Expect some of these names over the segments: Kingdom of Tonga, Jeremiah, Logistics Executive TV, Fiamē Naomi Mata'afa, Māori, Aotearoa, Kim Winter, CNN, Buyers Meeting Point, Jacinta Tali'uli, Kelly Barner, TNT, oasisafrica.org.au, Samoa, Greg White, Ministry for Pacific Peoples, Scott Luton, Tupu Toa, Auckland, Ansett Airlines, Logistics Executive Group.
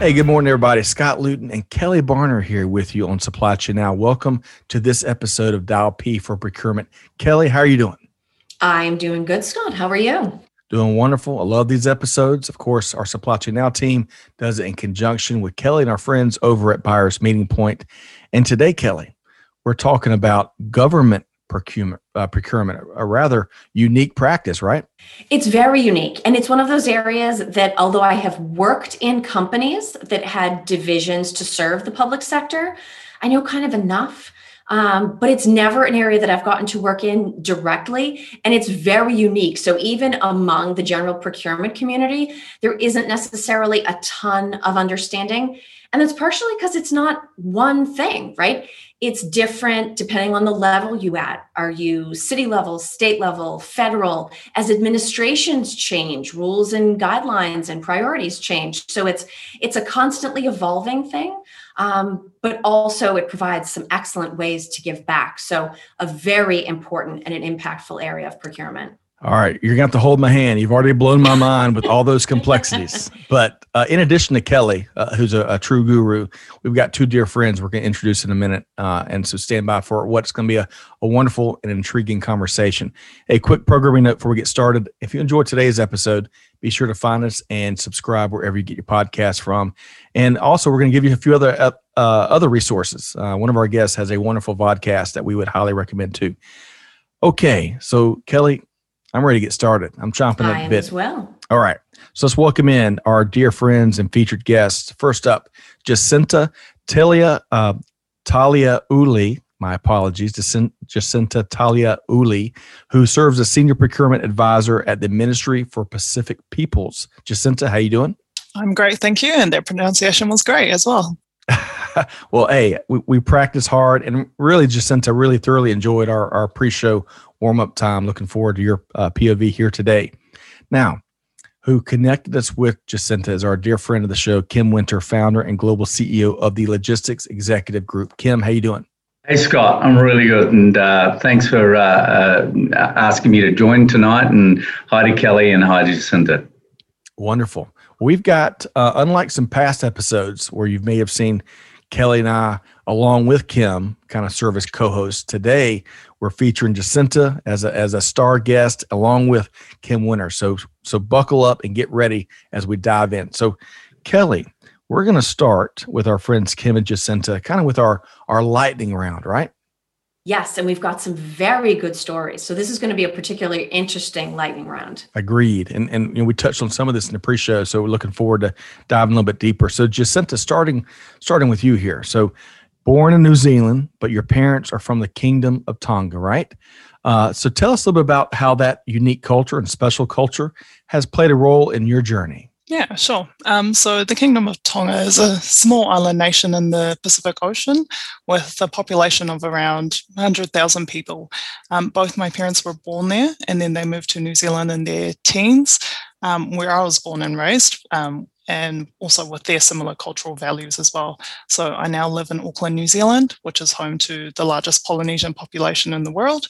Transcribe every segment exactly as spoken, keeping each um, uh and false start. Hey, good morning, everybody. Scott Luton and Kelly Barner here with you on Supply Chain Now. Welcome to this episode of Dial P for Procurement. Kelly, how are you doing? I'm doing good, Scott. How are you? Doing wonderful. I love these episodes. Of course, our Supply Chain Now team does it in conjunction with Kelly and our friends over at Buyers Meeting Point. And today, Kelly, we're talking about government procurement, uh, procurement, a rather unique practice, right? It's very unique. And it's one of those areas that, although I have worked in companies that had divisions to serve the public sector, I know kind of enough. Um, but it's never an area that I've gotten to work in directly. And it's very unique. So even among the general procurement community, there isn't necessarily a ton of understanding. And that's partially because it's not one thing, right? It's different depending on the level you at. Are you city level, state level, federal? As administrations change, rules and guidelines and priorities change. So it's it's a constantly evolving thing, um, but also it provides some excellent ways to give back. So a very important and an impactful area of procurement. All right, you're going to have to hold my hand. You've already blown my mind with all those complexities. But uh, in addition to Kelly, uh, who's a, a true guru, we've got two dear friends we're going to introduce in a minute. Uh, and so stand by for what's going to be a, a wonderful and intriguing conversation. A quick programming note before we get started. If you enjoyed today's episode, be sure to find us and subscribe wherever you get your podcast from. And also, we're going to give you a few other uh, other resources. Uh, one of our guests has a wonderful podcast that we would highly recommend too. Okay, so Kelly, I'm ready to get started. I'm chomping at the bit. I am as well. All right. So let's welcome in our dear friends and featured guests. First up, Jacinta Talia, uh, Tali'uli. My apologies. Jacinta Tali'uli, who serves as Senior Procurement Advisor at the Ministry for Pacific Peoples. Jacinta, how you doing? I'm great. Thank you. And that pronunciation was great as well. Well, hey, we, we practice hard, and really, Jacinta, really thoroughly enjoyed our, our pre-show warm-up time. Looking forward to your uh, P O V here today. Now, who connected us with Jacinta is our dear friend of the show, Kim Winter, founder and global C E O of the Logistics Executive Group. Kim, how you doing? Hey, Scott. I'm really good, and uh, thanks for uh, uh, asking me to join tonight, and hi to Kelly and hi to Jacinta. Wonderful. We've got, uh, unlike some past episodes where you may have seen Kelly and I, along with Kim, kind of serve as co-hosts, today we're featuring Jacinta as a, as a star guest, along with Kim Winter. So, so buckle up and get ready as we dive in. So, Kelly, we're going to start with our friends Kim and Jacinta, kind of with our, our lightning round, right? Yes, and we've got some very good stories. So this is going to be a particularly interesting lightning round. Agreed. And and you know, we touched on some of this in the pre-show, so we're looking forward to diving a little bit deeper. So Jacinta, starting starting with you here. So born in New Zealand, but your parents are from the Kingdom of Tonga, right? Uh, so tell us a little bit about how that unique culture and special culture has played a role in your journey. Yeah, sure. Um, so the Kingdom of Tonga is a small island nation in the Pacific Ocean with a population of around one hundred thousand people. Um, both my parents were born there, and then they moved to New Zealand in their teens, um, where I was born and raised, um, and also with their similar cultural values as well. So I now live in Auckland, New Zealand, which is home to the largest Polynesian population in the world.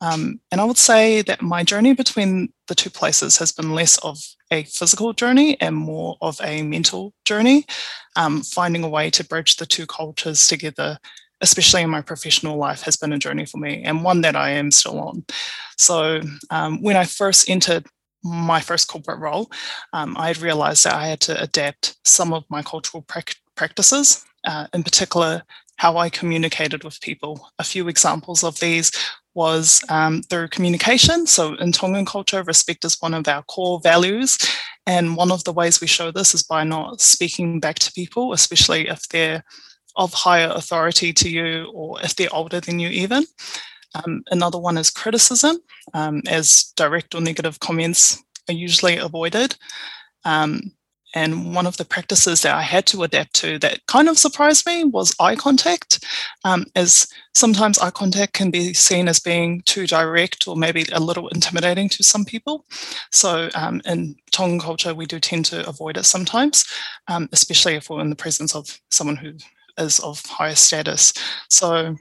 Um, and I would say that my journey between the two places has been less of a physical journey and more of a mental journey, um, finding a way to bridge the two cultures together, especially in my professional life, has been a journey for me, and one that I am still on. So um, when I first entered my first corporate role, um, I had realised that I had to adapt some of my cultural pra- practices, uh, in particular, how I communicated with people. A few examples of these was um, through communication. So in Tongan culture, respect is one of our core values. And one of the ways we show this is by not speaking back to people, especially if they're of higher authority to you or if they're older than you even. Um, another one is criticism, um, as direct or negative comments are usually avoided. Um, And one of the practices that I had to adapt to that kind of surprised me was eye contact, um, as sometimes eye contact can be seen as being too direct or maybe a little intimidating to some people. So um, in Tongan culture, we do tend to avoid it sometimes, um, especially if we're in the presence of someone who is of higher status. So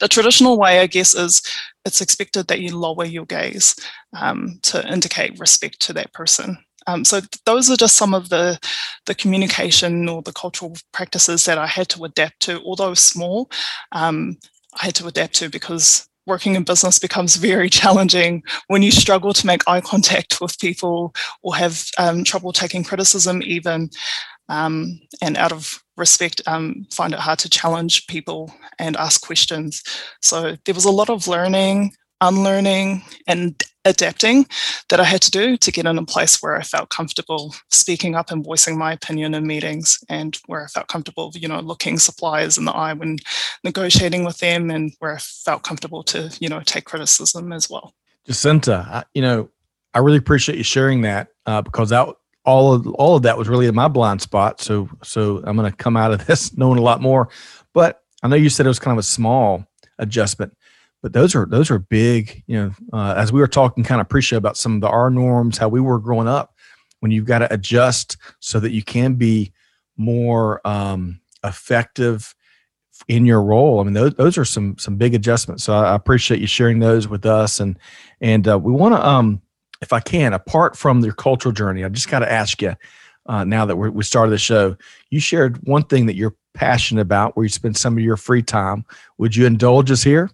the traditional way, I guess, is it's expected that you lower your gaze um, to indicate respect to that person. Um, so those are just some of the, the communication or the cultural practices that I had to adapt to, although small, um, I had to adapt to because working in business becomes very challenging when you struggle to make eye contact with people or have um, trouble taking criticism even, um, and out of respect, um, find it hard to challenge people and ask questions. So there was a lot of learning, unlearning and adapting that I had to do to get in a place where I felt comfortable speaking up and voicing my opinion in meetings, and where I felt comfortable, you know, looking suppliers in the eye when negotiating with them, and where I felt comfortable to, you know, take criticism as well. Jacinta, I, you know, I really appreciate you sharing that uh, because that all of all of that was really in my blind spot. So so I'm going to come out of this knowing a lot more. But I know you said it was kind of a small adjustment. But those are those are big, you know, uh, as we were talking kind of pre-show about some of the our norms, how we were growing up, when you've got to adjust so that you can be more um, effective in your role. I mean, those those are some some big adjustments. So I appreciate you sharing those with us. And and uh, we want to, um, if I can, apart from your cultural journey, I just got to ask you, uh, now that we're, we started the show, you shared one thing that you're passionate about where you spend some of your free time. Would you indulge us here?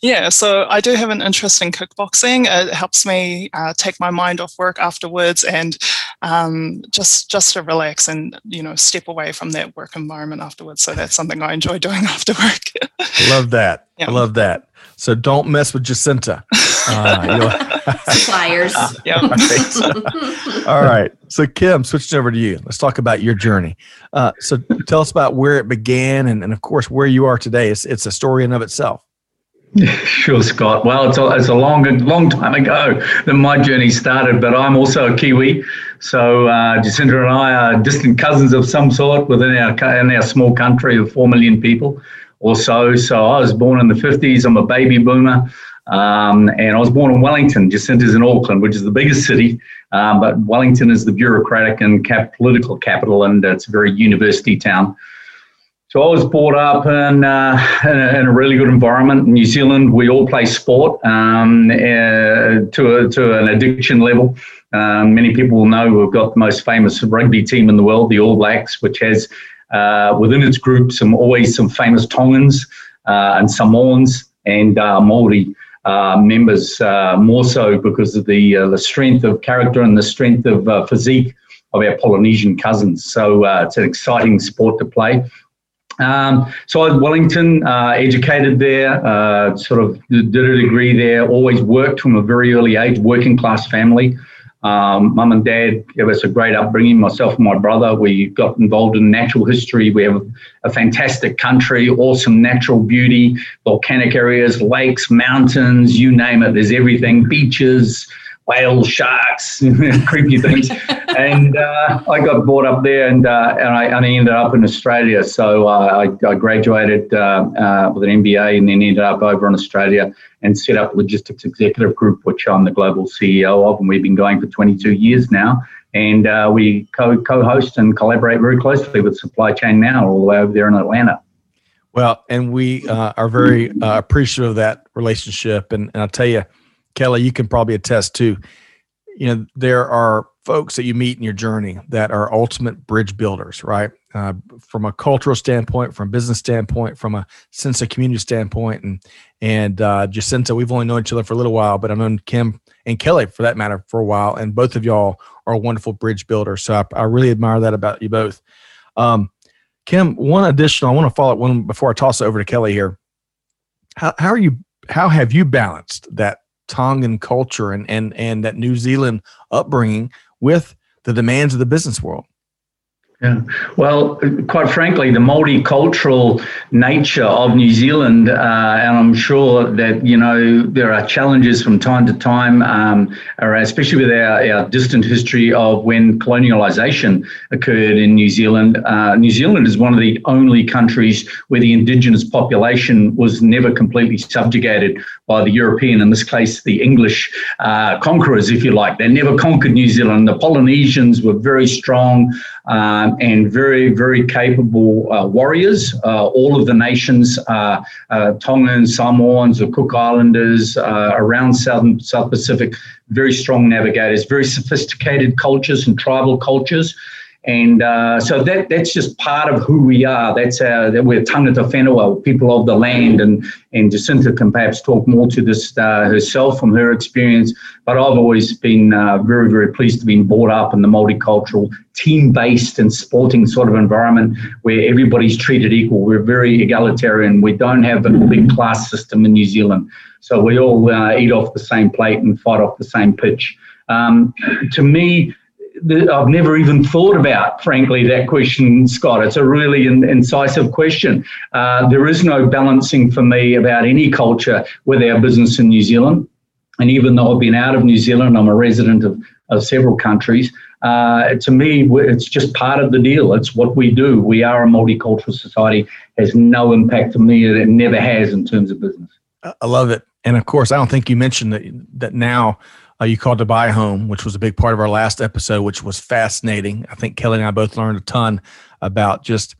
Yeah, so I do have an interest in kickboxing. It helps me uh, take my mind off work afterwards and um, just just to relax and, you know, step away from that work environment afterwards. So that's something I enjoy doing after work. Love that. Yeah. I love that. So don't mess with Jacinta. Uh, Suppliers. Yeah. Right. All right. So Kim, switching over to you. Let's talk about your journey. Uh, so tell us about where it began and, and, of course, where you are today. It's it's a story in of itself. Sure, Scott. Well, it's a, it's a long, long time ago that my journey started, but I'm also a Kiwi. So uh, Jacinta and I are distant cousins of some sort within our in our small country of four million people or so. So I was born in the fifties. I'm a baby boomer. Um, and I was born in Wellington. Jacinta's in Auckland, which is the biggest city. Um, but Wellington is the bureaucratic and cap- political capital, and it's a very university town. So I was brought up in, uh, in, a, in a really good environment in New Zealand. We all play sport um, uh, to a, to an addiction level. Um, many people will know we've got the most famous rugby team in the world, the All Blacks, which has uh, within its group some always some famous Tongans uh, and Samoans and uh, Māori uh, members, uh, more so because of the, uh, the strength of character and the strength of uh, physique of our Polynesian cousins. So uh, it's an exciting sport to play. Um, so I was Wellington, uh, educated there, uh, sort of did a degree there, always worked from a very early age, working class family. Um, Mum and Dad gave us a great upbringing, myself and my brother. We got involved in natural history. We have a fantastic country, awesome natural beauty, volcanic areas, lakes, mountains, you name it. There's everything, beaches, whales, sharks, creepy things. And uh, I got brought up there and uh, and, I, and I ended up in Australia. So uh, I, I graduated uh, uh, with an M B A and then ended up over in Australia and set up Logistics Executive Group, which I'm the global C E O of. And we've been going for twenty-two years now. And uh, we co- co-host and collaborate very closely with Supply Chain Now all the way over there in Atlanta. Well, and we uh, are very uh, appreciative of that relationship. And, and I'll tell you, Kelly, you can probably attest to, you know, there are folks that you meet in your journey that are ultimate bridge builders, right? Uh, from a cultural standpoint, from a business standpoint, from a sense of community standpoint. And and uh, Jacinta, we've only known each other for a little while, but I've known Kim and Kelly, for that matter, for a while. And both of y'all are wonderful bridge builders. So I, I really admire that about you both. Um, Kim, one additional, I want to follow up one before I toss it over to Kelly here. How, how are you? How have you balanced that Tongan culture and, and, and that New Zealand upbringing with the demands of the business world? Yeah. Well, quite frankly, the multicultural nature of New Zealand, uh, and I'm sure that, you know, there are challenges from time to time, um, around, especially with our, our distant history of when colonialisation occurred in New Zealand. Uh, New Zealand is one of the only countries where the indigenous population was never completely subjugated by the European, in this case, the English uh, conquerors, if you like. They never conquered New Zealand. The Polynesians were very strong. Um, and very, very capable uh, warriors. Uh, all of the nations, uh, uh, Tongans, Samoans, the Cook Islanders, uh, around Southern, South Pacific, very strong navigators, very sophisticated cultures and tribal cultures. And uh, so that that's just part of who we are. That's our, that we're tangata whenua, people of the land. And, and Jacinta can perhaps talk more to this uh, herself from her experience. But I've always been uh, very, very pleased to be brought up in the multicultural, team-based and sporting sort of environment where everybody's treated equal. We're very egalitarian. We don't have a big class system in New Zealand. So we all uh, eat off the same plate and fight off the same pitch. Um, to me, that I've never even thought about, frankly, that question, Scott. It's a really in, incisive question. Uh, there is no balancing for me about any culture with our business in New Zealand. And even though I've been out of New Zealand, I'm a resident of, of several countries. Uh, to me, it's just part of the deal. It's what we do. We are a multicultural society. It has no impact on me. It never has in terms of business. I love it. And of course, I don't think you mentioned that, that now Uh, you called to buy home, which was a big part of our last episode, which was fascinating. I think Kelly and I both learned a ton about just,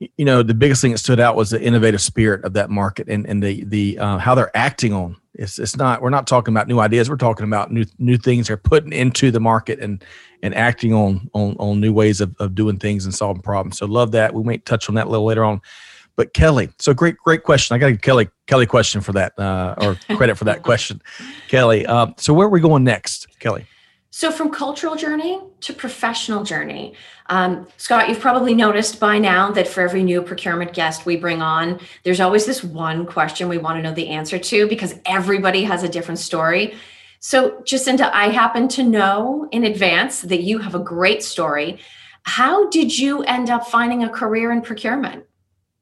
you know, the biggest thing that stood out was the innovative spirit of that market and and the the uh, how they're acting on. It's it's not we're not talking about new ideas. We're talking about new new things they're putting into the market and and acting on on on new ways of of doing things and solving problems. So love that. We might touch on that a little later on. But Kelly, so great, great question. I got a Kelly, Kelly question for that, uh, or credit for that question, Kelly. Uh, so where are we going next, Kelly? So from cultural journey to professional journey. Um, Scott, you've probably noticed by now that for every new procurement guest we bring on, there's always this one question we want to know the answer to because everybody has a different story. So Jacinta, I happen to know in advance that you have a great story. How did you end up finding a career in procurement?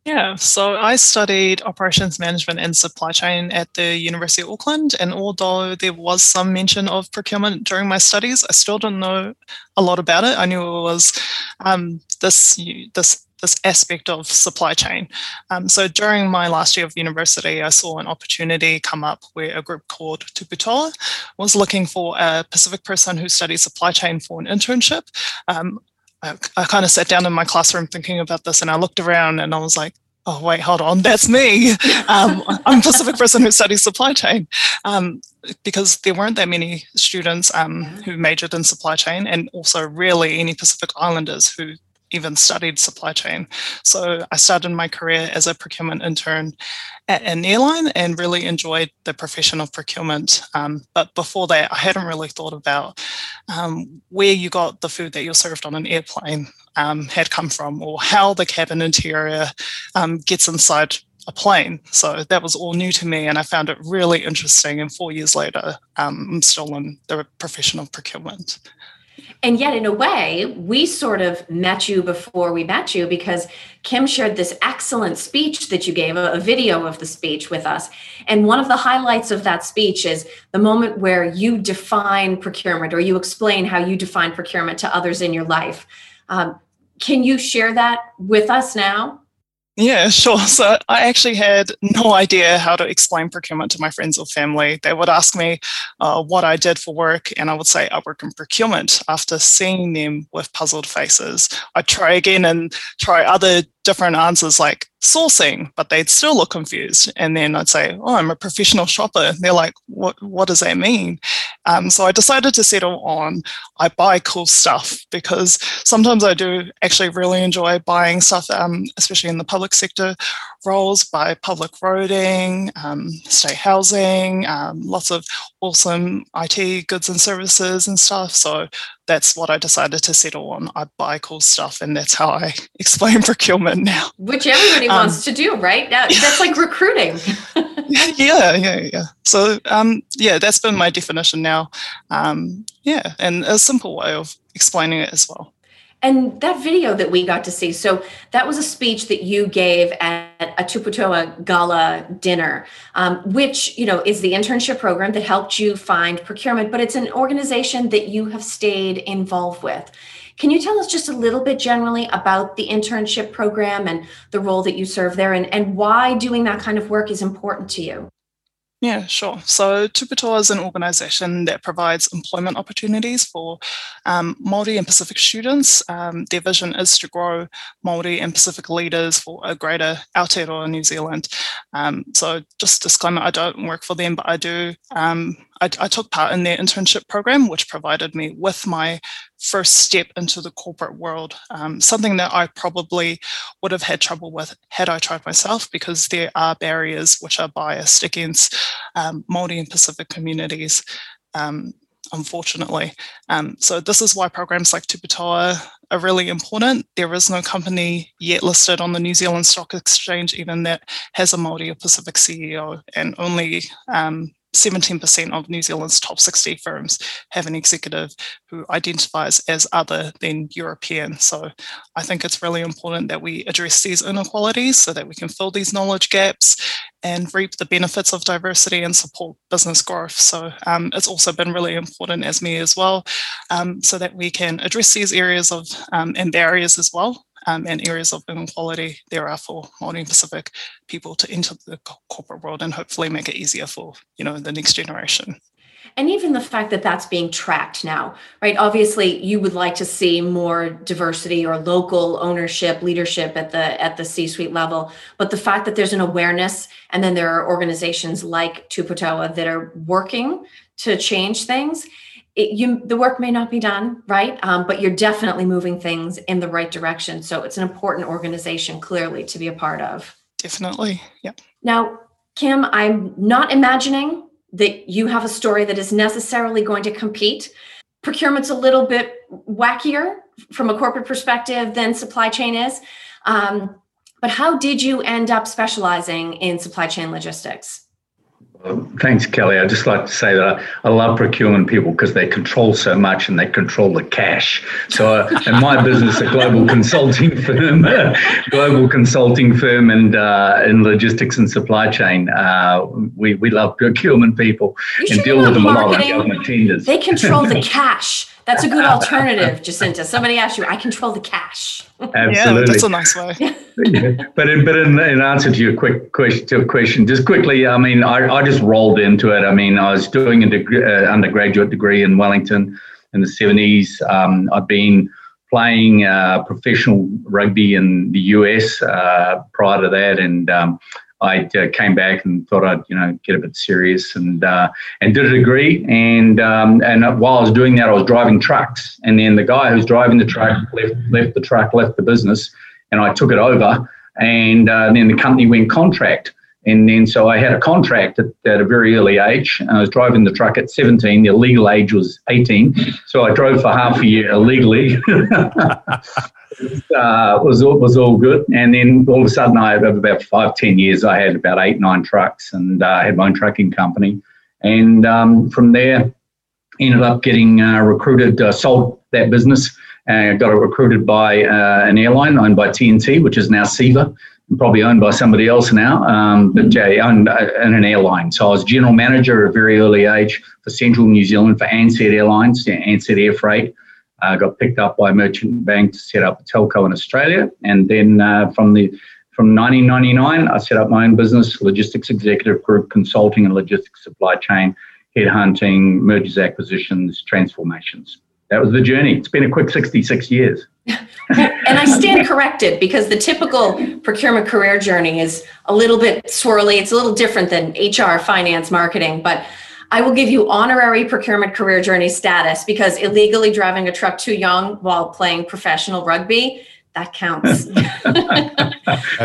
Yeah, so I studied operations management and supply chain at the University of Auckland, and although there was some mention of procurement during my studies, I still didn't know a lot about it. I knew it was um, this this this aspect of supply chain. Um, so during my last year of university, I saw an opportunity come up where a group called Tupu Toa was looking for a Pacific person who studies supply chain for an internship. Um, I, I kind of sat down in my classroom thinking about this and I looked around and I was like, oh, wait, hold on, that's me. Um, I'm a Pacific person who studies supply chain um, because there weren't that many students um, who majored in supply chain and also rarely any Pacific Islanders who even studied supply chain. So I started my career as a procurement intern at an airline and really enjoyed the profession of procurement. Um, but before that, I hadn't really thought about um, where you got the food that you're served on an airplane um, had come from or how the cabin interior um, gets inside a plane. So that was all new to me and I found it really interesting. And four years later, um, I'm still in the profession of procurement. And yet, in a way, we sort of met you before we met you because Kim shared this excellent speech that you gave, a video of the speech with us. And one of the highlights of that speech is the moment where you define procurement or you explain how you define procurement to others in your life. Um, can you share that with us now? Yeah, sure. So I actually had no idea how to explain procurement to my friends or family. They would ask me uh, what I did for work, and I would say I work in procurement after seeing them with puzzled faces. I'd try again and try other different answers like sourcing, but they'd still look confused. And then I'd say, oh, I'm a professional shopper. And they're like, what, what does that mean? Um, so I decided to settle on I buy cool stuff because sometimes I do actually really enjoy buying stuff, um, especially in the public sector roles, by public roading, um, state housing, um, lots of awesome I T goods and services and stuff. So that's what I decided to settle on. I buy cool stuff, and that's how I explain procurement now. Which everybody um, wants to do, right? That, that's like recruiting. yeah, yeah, yeah. So, um, yeah, that's been my definition now. Um, yeah, and a simple way of explaining it as well. And that video that we got to see, so that was a speech that you gave at a Tupu Toa gala dinner, um, which, you know, is the internship program that helped you find procurement, but it's an organization that you have stayed involved with. Can you tell us just a little bit generally about the internship program and the role that you serve there, and, and why doing that kind of work is important to you? Yeah, sure. So Tupu Toa is an organisation that provides employment opportunities for um, Māori and Pacific students. Um, their vision is to grow Māori and Pacific leaders for a greater Aotearoa New Zealand. Um, so just disclaimer, I don't work for them, but I do. Um, I, I took part in their internship program, which provided me with my first step into the corporate world, um, something that I probably would have had trouble with had I tried myself, because there are barriers which are biased against um, Māori and Pacific communities, um, unfortunately. Um, so this is why programs like Tupu Toa are really important. There is no company yet listed on the New Zealand Stock Exchange even that has a Māori or Pacific C E O, and only um, seventeen percent of New Zealand's top sixty firms have an executive who identifies as other than European. So I think it's really important that we address these inequalities so that we can fill these knowledge gaps and reap the benefits of diversity and support business growth. So um, it's also been really important as me as well, um, so that we can address these areas of um, and barriers as well, um, and areas of inequality there are for Māori and Pacific people to enter the corporate world, and hopefully make it easier for, you know, the next generation. And even the fact that that's being tracked now, right? Obviously, you would like to see more diversity or local ownership, leadership at the at the C-suite level. But the fact that there's an awareness, and then there are organizations like Tupu Toa that are working to change things. It, you, the work may not be done, right? Um, but you're definitely moving things in the right direction. So it's an important organization, clearly, to be a part of. Definitely, yeah. Now, Kim, I'm not imagining that you have a story that is necessarily going to compete. Procurement's a little bit wackier from a corporate perspective than supply chain is. Um, but how did you end up specializing in supply chain logistics? Thanks, Kelly. I'd just like to say that I love procurement people because they control so much, and they control the cash. So in my business, a global consulting firm, global consulting firm and uh, in logistics and supply chain, uh, we, we love procurement people and deal with them a lot of government tenders. They control the cash. That's a good alternative, Jacinta. Somebody asked you, I control the cash. Absolutely. Yeah, that's a nice way. Yeah. But in, but in, in answer to your quick question, to a question, just quickly, I mean, I, I just rolled into it. I mean, I was doing an deg- uh, undergraduate degree in Wellington in the seventies. Um, I've been playing uh, professional rugby in the U S uh, prior to that, and um, I uh, came back and thought I'd, you know, get a bit serious, and uh, and did a degree. And um, and while I was doing that, I was driving trucks. And then the guy who's driving the truck left left the truck, left the business, and I took it over. And, uh, and then the company went contract. And then so I had a contract at, at a very early age. And I was driving the truck at seventeen. The legal age was eighteen. So I drove for half a year illegally. Uh, was all was all good, and then all of a sudden, I over about five ten years, I had about eight nine trucks, and I uh, had my own trucking company, and um, from there, ended up getting uh, recruited, uh, sold that business, and got it recruited by uh, an airline owned by T N T, which is now Seva, and probably owned by somebody else now, um, but yeah, owned uh, in an airline. So I was general manager at a very early age for Central New Zealand for Ansett Airlines, yeah, Ansett Air Freight. I uh, got picked up by Merchant Bank to set up a telco in Australia. And then uh, from the from nineteen ninety-nine, I set up my own business, Logistics Executive Group, consulting and logistics supply chain, headhunting, mergers, acquisitions, transformations. That was the journey. It's been a quick sixty-six years. And I stand corrected, because the typical procurement career journey is a little bit swirly. It's a little different than H R, finance, marketing, but I will give you honorary procurement career journey status, because illegally driving a truck too young while playing professional rugby, that counts.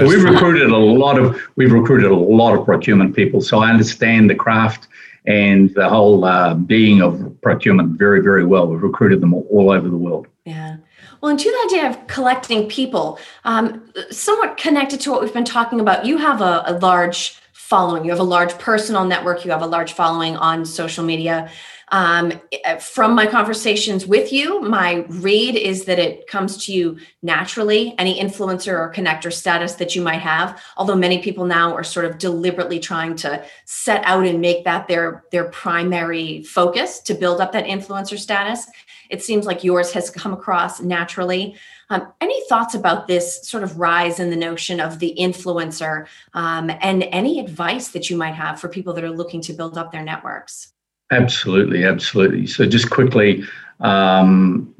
We've recruited a lot of we've recruited a lot of procurement people, so I understand the craft and the whole uh, being of procurement very, very well. We've recruited them all over the world. Yeah. Well, and to the idea of collecting people, um, somewhat connected to what we've been talking about, you have a, a large following. You have a large personal network. You have a large following on social media. Um, from my conversations with you, my read is that it comes to you naturally, any influencer or connector status that you might have, although many people now are sort of deliberately trying to set out and make that their, their primary focus to build up that influencer status. It seems like yours has come across naturally. Um, any thoughts about this sort of rise in the notion of the influencer, um, and any advice that you might have for people that are looking to build up their networks? Absolutely, absolutely. So just quickly, um,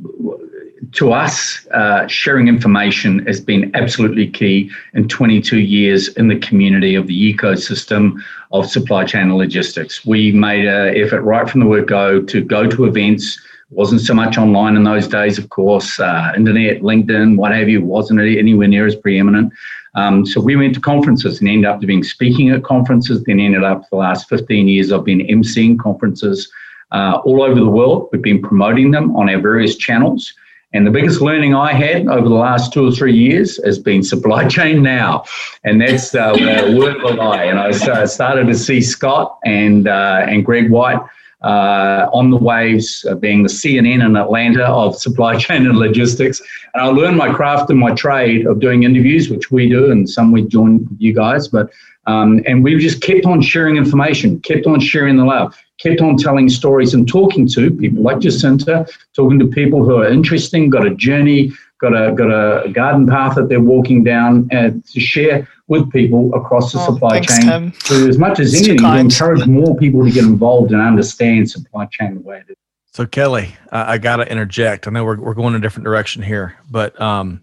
to us, uh, sharing information has been absolutely key in twenty-two years in the community of the ecosystem of supply chain and logistics. We made an effort right from the word go to go to events. Wasn't so much online in those days, of course. Uh, internet, LinkedIn, what have you, wasn't anywhere near as preeminent. Um, so we went to conferences and ended up being speaking at conferences, then ended up for the last fifteen years I've been emceeing conferences uh, all over the world. We've been promoting them on our various channels. And the biggest learning I had over the last two or three years has been supply chain now. And that's uh, a word of a lie. And I started to see Scott and, uh, and Greg White Uh, on the waves, uh, being the C N N in Atlanta of supply chain and logistics. And I learned my craft and my trade of doing interviews, which we do, and some we join you guys. But um, and we just kept on sharing information, kept on sharing the love, kept on telling stories and talking to people like Jacinta, talking to people who are interesting, got a journey, got a got a garden path that they're walking down, uh, to share with people across the oh, supply thanks, chain. Tim. So as much as it's anything, we encourage more people to get involved and understand supply chain the way it is. So Kelly, uh, I got to interject. I know we're we're going a different direction here, but um,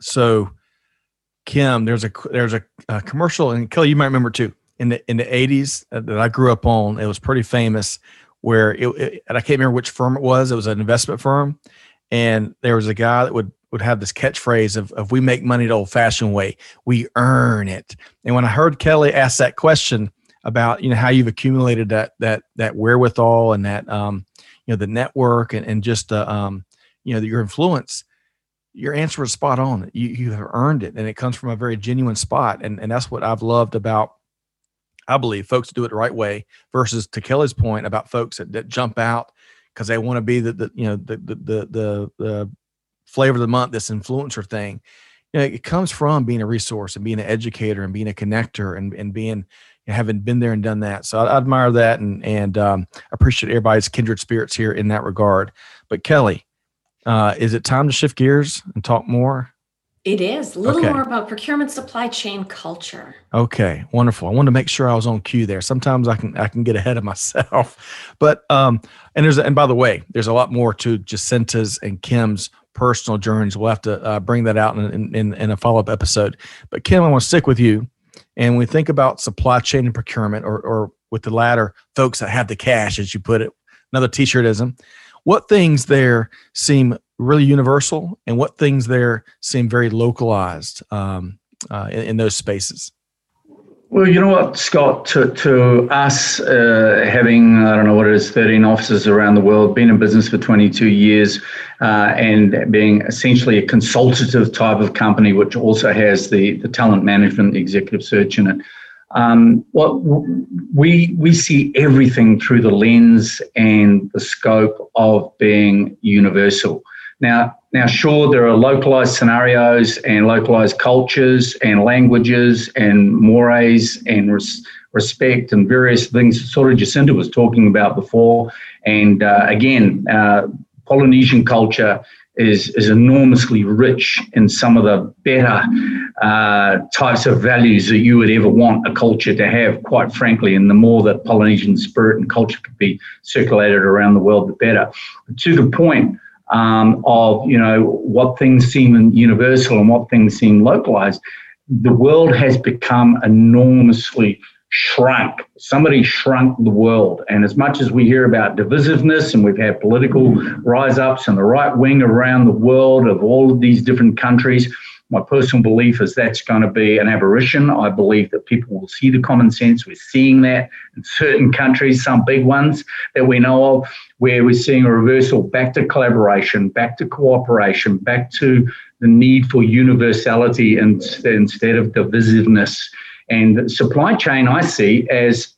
so Kim, there's a there's a, a commercial, and Kelly, you might remember too, in the in the eighties uh, that I grew up on. It was pretty famous, where it, it and I can't remember which firm it was. It was an investment firm. And there was a guy that would, would have this catchphrase of, of we make money the old-fashioned way. We earn it. And when I heard Kelly ask that question about, you know, how you've accumulated that that that wherewithal and that, um, you know, the network and, and just, uh, um, you know, your influence, your answer was spot on. You, you have earned it. And it comes from a very genuine spot. And, and that's what I've loved about, I believe, folks do it the right way versus, to Kelly's point, about folks that, that jump out because they want to be the, the you know the, the the the flavor of the month, this influencer thing. You know, it comes from being a resource and being an educator and being a connector and and being having been there and done that. So I, I admire that and and um, appreciate everybody's kindred spirits here in that regard. But Kelly, uh, is it time to shift gears and talk more? It is a little okay. more about procurement, supply chain, culture. Okay, wonderful. I wanted to make sure I was on cue there. Sometimes I can I can get ahead of myself, but um, and there's and by the way, there's a lot more to Jacinta's and Kim's personal journeys. We'll have to uh, bring that out in in, in a follow up episode. But Kim, I want to stick with you, and when we think about supply chain and procurement, or or with the latter, folks that have the cash, as you put it, another T-shirtism. What things there seem really universal, and what things there seem very localized um, uh, in, in those spaces? Well, you know what, Scott, to, to us, uh, having, I don't know what it is, thirteen offices around the world, been in business for twenty-two years, uh, and being essentially a consultative type of company, which also has the, the talent management, the executive search in it. Um, what we we see everything through the lens and the scope of being universal. Now, now, sure, there are localized scenarios and localized cultures and languages and mores and res- respect and various things. Sort of Jacinta was talking about before, and uh, again, uh, Polynesian culture is is enormously rich in some of the better uh, types of values that you would ever want a culture to have, quite frankly, and the more that Polynesian spirit and culture could be circulated around the world, the better. But to the point um, of, you know, what things seem universal and what things seem localized, the world has become enormously shrunk. Somebody shrunk the world. And as much as we hear about divisiveness, and we've had political rise-ups and the right wing around the world of all of these different countries, my personal belief is that's going to be an aberration. I believe that people will see the common sense. We're seeing that in certain countries, some big ones that we know of, where we're seeing a reversal back to collaboration, back to cooperation, back to the need for universality instead of divisiveness. And supply chain I see as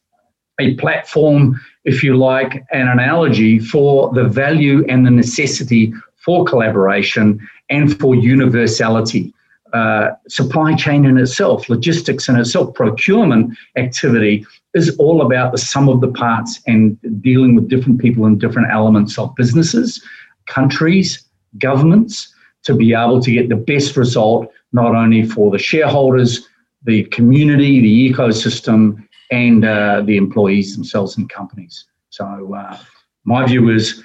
a platform if you like, an analogy for the value and the necessity for collaboration and for universality. Uh, supply chain in itself, logistics in itself, procurement activity is all about the sum of the parts and dealing with different people and different elements of businesses, countries, governments, to be able to get the best result, not only for the shareholders, the community, the ecosystem, and uh, the employees themselves and companies. So uh, my view is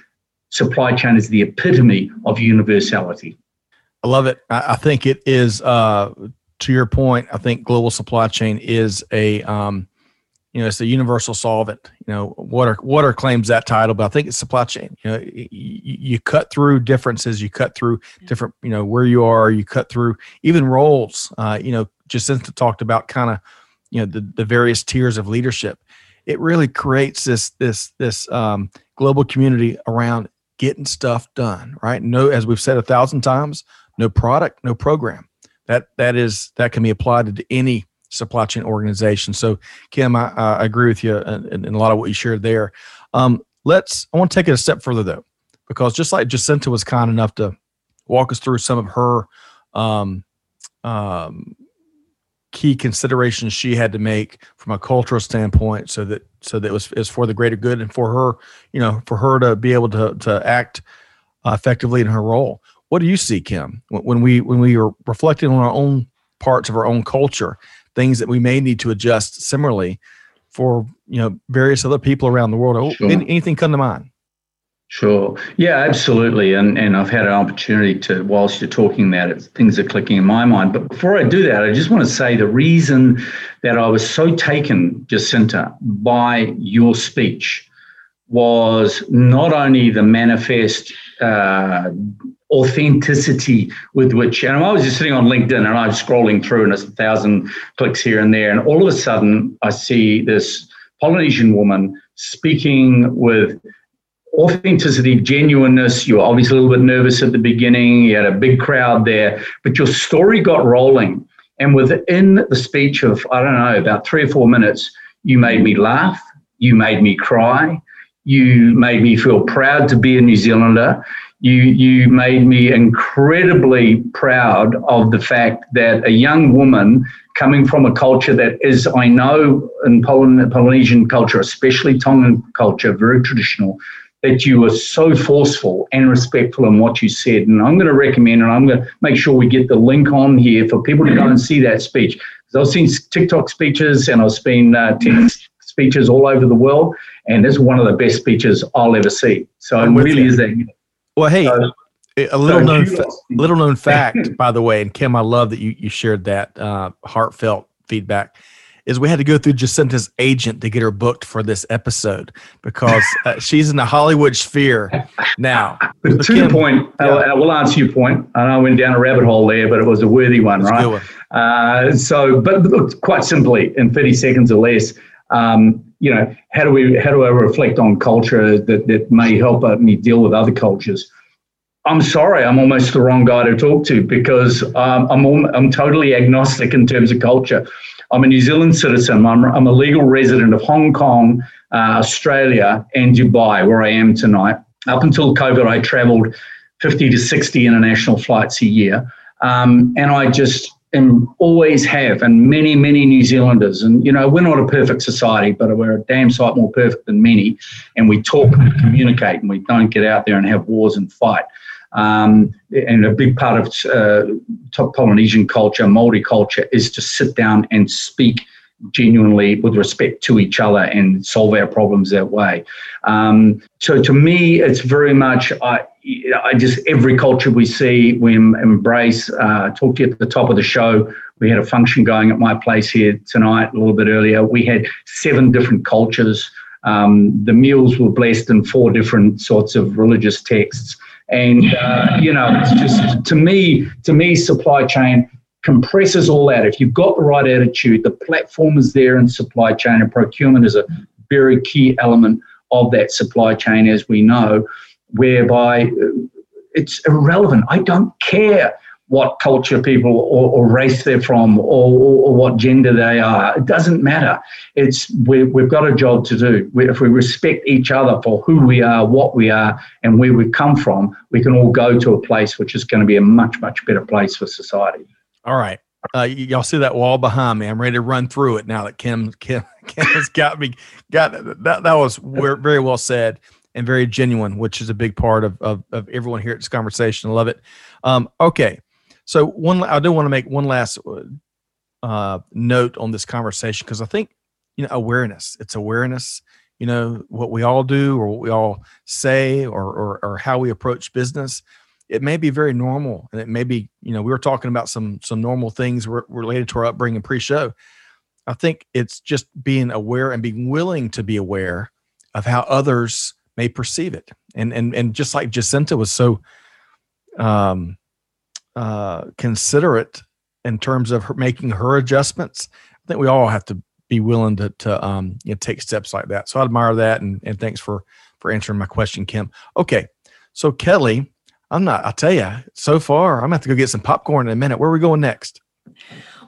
supply chain is the epitome of universality. I love it. I think it is, uh, to your point, I think global supply chain is a, um, you know, it's a universal solvent. You know, water, water claims that title, but I think it's supply chain. You know, you, you cut through differences, you cut through different, you know, where you are, you cut through even roles. Uh, you know, Jacinta talked about kind of, you know, the, the various tiers of leadership. It really creates this, this, this um, global community around getting stuff done, right? No, as we've said a thousand times, no product, no program. That that is that can be applied to any supply chain organization. So, Kim, I, I agree with you in, in, in a lot of what you shared there. Um, let's. I want to take it a step further though, because just like Jacinta was kind enough to walk us through some of her um, um, key considerations she had to make from a cultural standpoint, so that so that it was is for the greater good and for her, you know, for her to be able to to act uh, effectively in her role. What do you see, Kim, when we when we are reflecting on our own parts of our own culture, things that we may need to adjust similarly for, you know, various other people around the world? Sure. Anything come to mind? Sure. Yeah, absolutely. And and I've had an opportunity to, whilst you're talking that, it's, things are clicking in my mind. But before I do that, I just want to say the reason that I was so taken, Jacinta, by your speech was not only the manifest uh, authenticity with which, and I was just sitting on LinkedIn and I'm scrolling through and it's a thousand clicks here and there. And all of a sudden I see this Polynesian woman speaking with authenticity, genuineness. You were obviously a little bit nervous at the beginning. You had a big crowd there, but your story got rolling. And within the speech of, I don't know, about three or four minutes, you made me laugh. You made me cry. You made me feel proud to be a New Zealander. You, you made me incredibly proud of the fact that a young woman coming from a culture that is, I know in Poly- Polynesian culture, especially Tongan culture, very traditional, that you were so forceful and respectful in what you said. And I'm going to recommend, and I'm going to make sure we get the link on here for people to go and see that speech. Because I've seen TikTok speeches and I've seen uh, text speeches all over the world. And this is one of the best speeches I'll ever see. So I'm it really you. is that... Well, hey, so, a little so known, fa- little known fact, by the way, and Kim, I love that you, you shared that uh, heartfelt feedback, is we had to go through Jacinta's agent to get her booked for this episode because uh, she's in the Hollywood sphere now. But but to Kim, the point, yeah. I will answer your point. I know I went down a rabbit hole there, but it was a worthy one, That's right? A good one. Uh, so, but look, quite simply, in thirty seconds or less, um, you know, how do we how do I reflect on culture that, that may help me deal with other cultures? I'm sorry, I'm almost the wrong guy to talk to because um, I'm all, I'm totally agnostic in terms of culture. I'm a New Zealand citizen. I'm, I'm a legal resident of Hong Kong, uh, Australia, and Dubai, where I am tonight. Up until COVID, I traveled fifty to sixty international flights a year, um, and I just... and always have, and many, many New Zealanders. And, you know, we're not a perfect society, but we're a damn sight more perfect than many. And we talk and communicate, and we don't get out there and have wars and fight. Um, and a big part of uh, top Polynesian culture, Māori culture, is to sit down and speak genuinely with respect to each other and solve our problems that way. Um, so to me, it's very much, I, I just, every culture we see, we embrace. Uh, talked to you at the top of the show. We had a function going at my place here tonight, a little bit earlier. We had seven different cultures. Um, the meals were blessed in four different sorts of religious texts. And, uh, you know, it's just, to me, to me, supply chain compresses all that. If you've got the right attitude, the platform is there in supply chain, and procurement is a very key element of that supply chain, as we know, whereby it's irrelevant. I don't care what culture people or, or race they're from or, or, or what gender they are. It doesn't matter. It's we, we've got a job to do. We, if we respect each other for who we are, what we are, and where we've come from, we can all go to a place which is going to be a much, much better place for society. All right. Uh, y- y'all see that wall behind me? I'm ready to run through it now that Kim, Kim, Kim has got me. Got that. That was very well said and very genuine, which is a big part of of, of everyone here at this conversation. I love it. Um, okay, so one, I do want to make one last uh, note on this conversation because I think you know awareness. It's awareness. You know what we all do, or what we all say, or or, or how we approach business. It may be very normal, and it may be, you know, we were talking about some some normal things re- related to our upbringing pre-show. I think it's just being aware and being willing to be aware of how others may perceive it, and and and just like Jacinta was so um, uh, considerate in terms of her, making her adjustments. I think we all have to be willing to to um, you know, take steps like that. So I admire that, and and thanks for for answering my question, Kim. Okay, so Kelly. I'm not, I'll tell you, so far, I'm going to have to go get some popcorn in a minute. Where are we going next?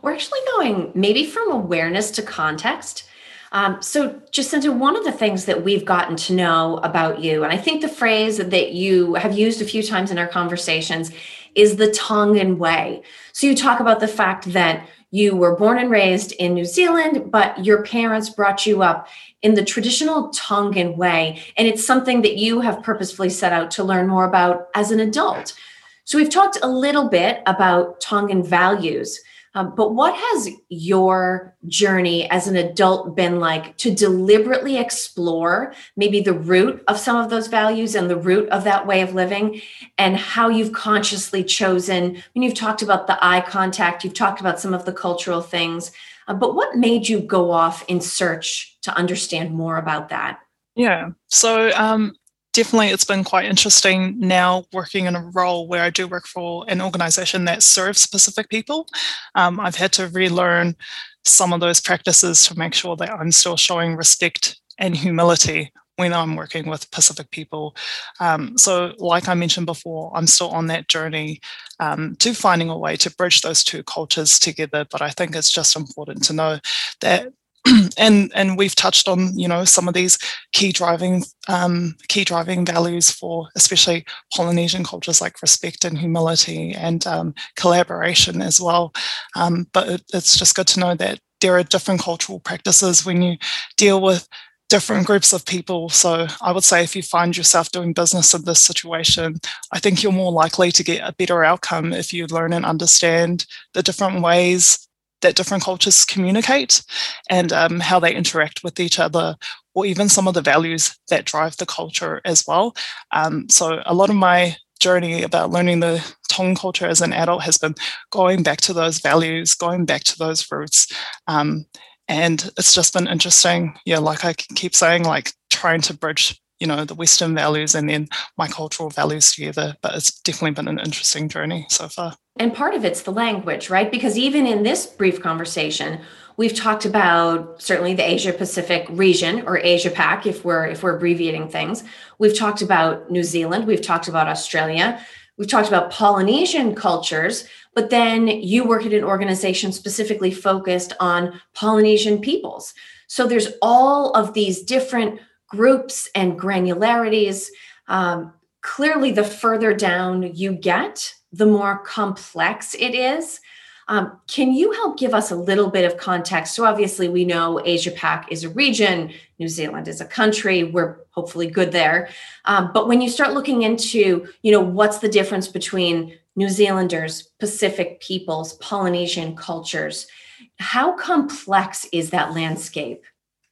We're actually going maybe from awareness to context. Um, so Jacinta, one of the things that we've gotten to know about you, and I think the phrase that you have used a few times in our conversations is the Tongan way. So you talk about the fact that you were born and raised in New Zealand, but your parents brought you up in the traditional Tongan way. And it's something that you have purposefully set out to learn more about as an adult. So we've talked a little bit about Tongan values, um, but what has your journey as an adult been like to deliberately explore maybe the root of some of those values and the root of that way of living and how you've consciously chosen? I mean, you've talked about the eye contact, you've talked about some of the cultural things, uh, but what made you go off in search to understand more about that? Yeah. So, um, definitely, it's been quite interesting now working in a role where I do work for an organisation that serves Pacific people. Um, I've had to relearn some of those practices to make sure that I'm still showing respect and humility when I'm working with Pacific people. Um, so like I mentioned before, I'm still on that journey um, to finding a way to bridge those two cultures together. But I think it's just important to know that And and we've touched on, you know, some of these key driving um, key driving values for especially Polynesian cultures like respect and humility and um, collaboration as well. Um, but it, it's just good to know that there are different cultural practices when you deal with different groups of people. So I would say if you find yourself doing business in this situation, I think you're more likely to get a better outcome if you learn and understand the different ways that different cultures communicate and um, how they interact with each other, or even some of the values that drive the culture as well. Um, so a lot of my journey about learning the Tongan culture as an adult has been going back to those values, going back to those roots. Um, and it's just been interesting. Yeah, like I keep saying, like trying to bridge, you know, the Western values and then my cultural values together. But it's definitely been an interesting journey so far. And part of it's the language, right? Because even in this brief conversation, we've talked about certainly the Asia Pacific region or Asia Pac, if we're if we're abbreviating things. We've talked about New Zealand. We've talked about Australia. We've talked about Polynesian cultures. But then you work at an organization specifically focused on Polynesian peoples. So there's all of these different groups and granularities. Um, clearly, the further down you get, the more complex it is. Um, can you help give us a little bit of context? So obviously we know Asia Pac is a region, New Zealand is a country, we're hopefully good there. Um, but when you start looking into, you know, what's the difference between New Zealanders, Pacific peoples, Polynesian cultures, how complex is that landscape?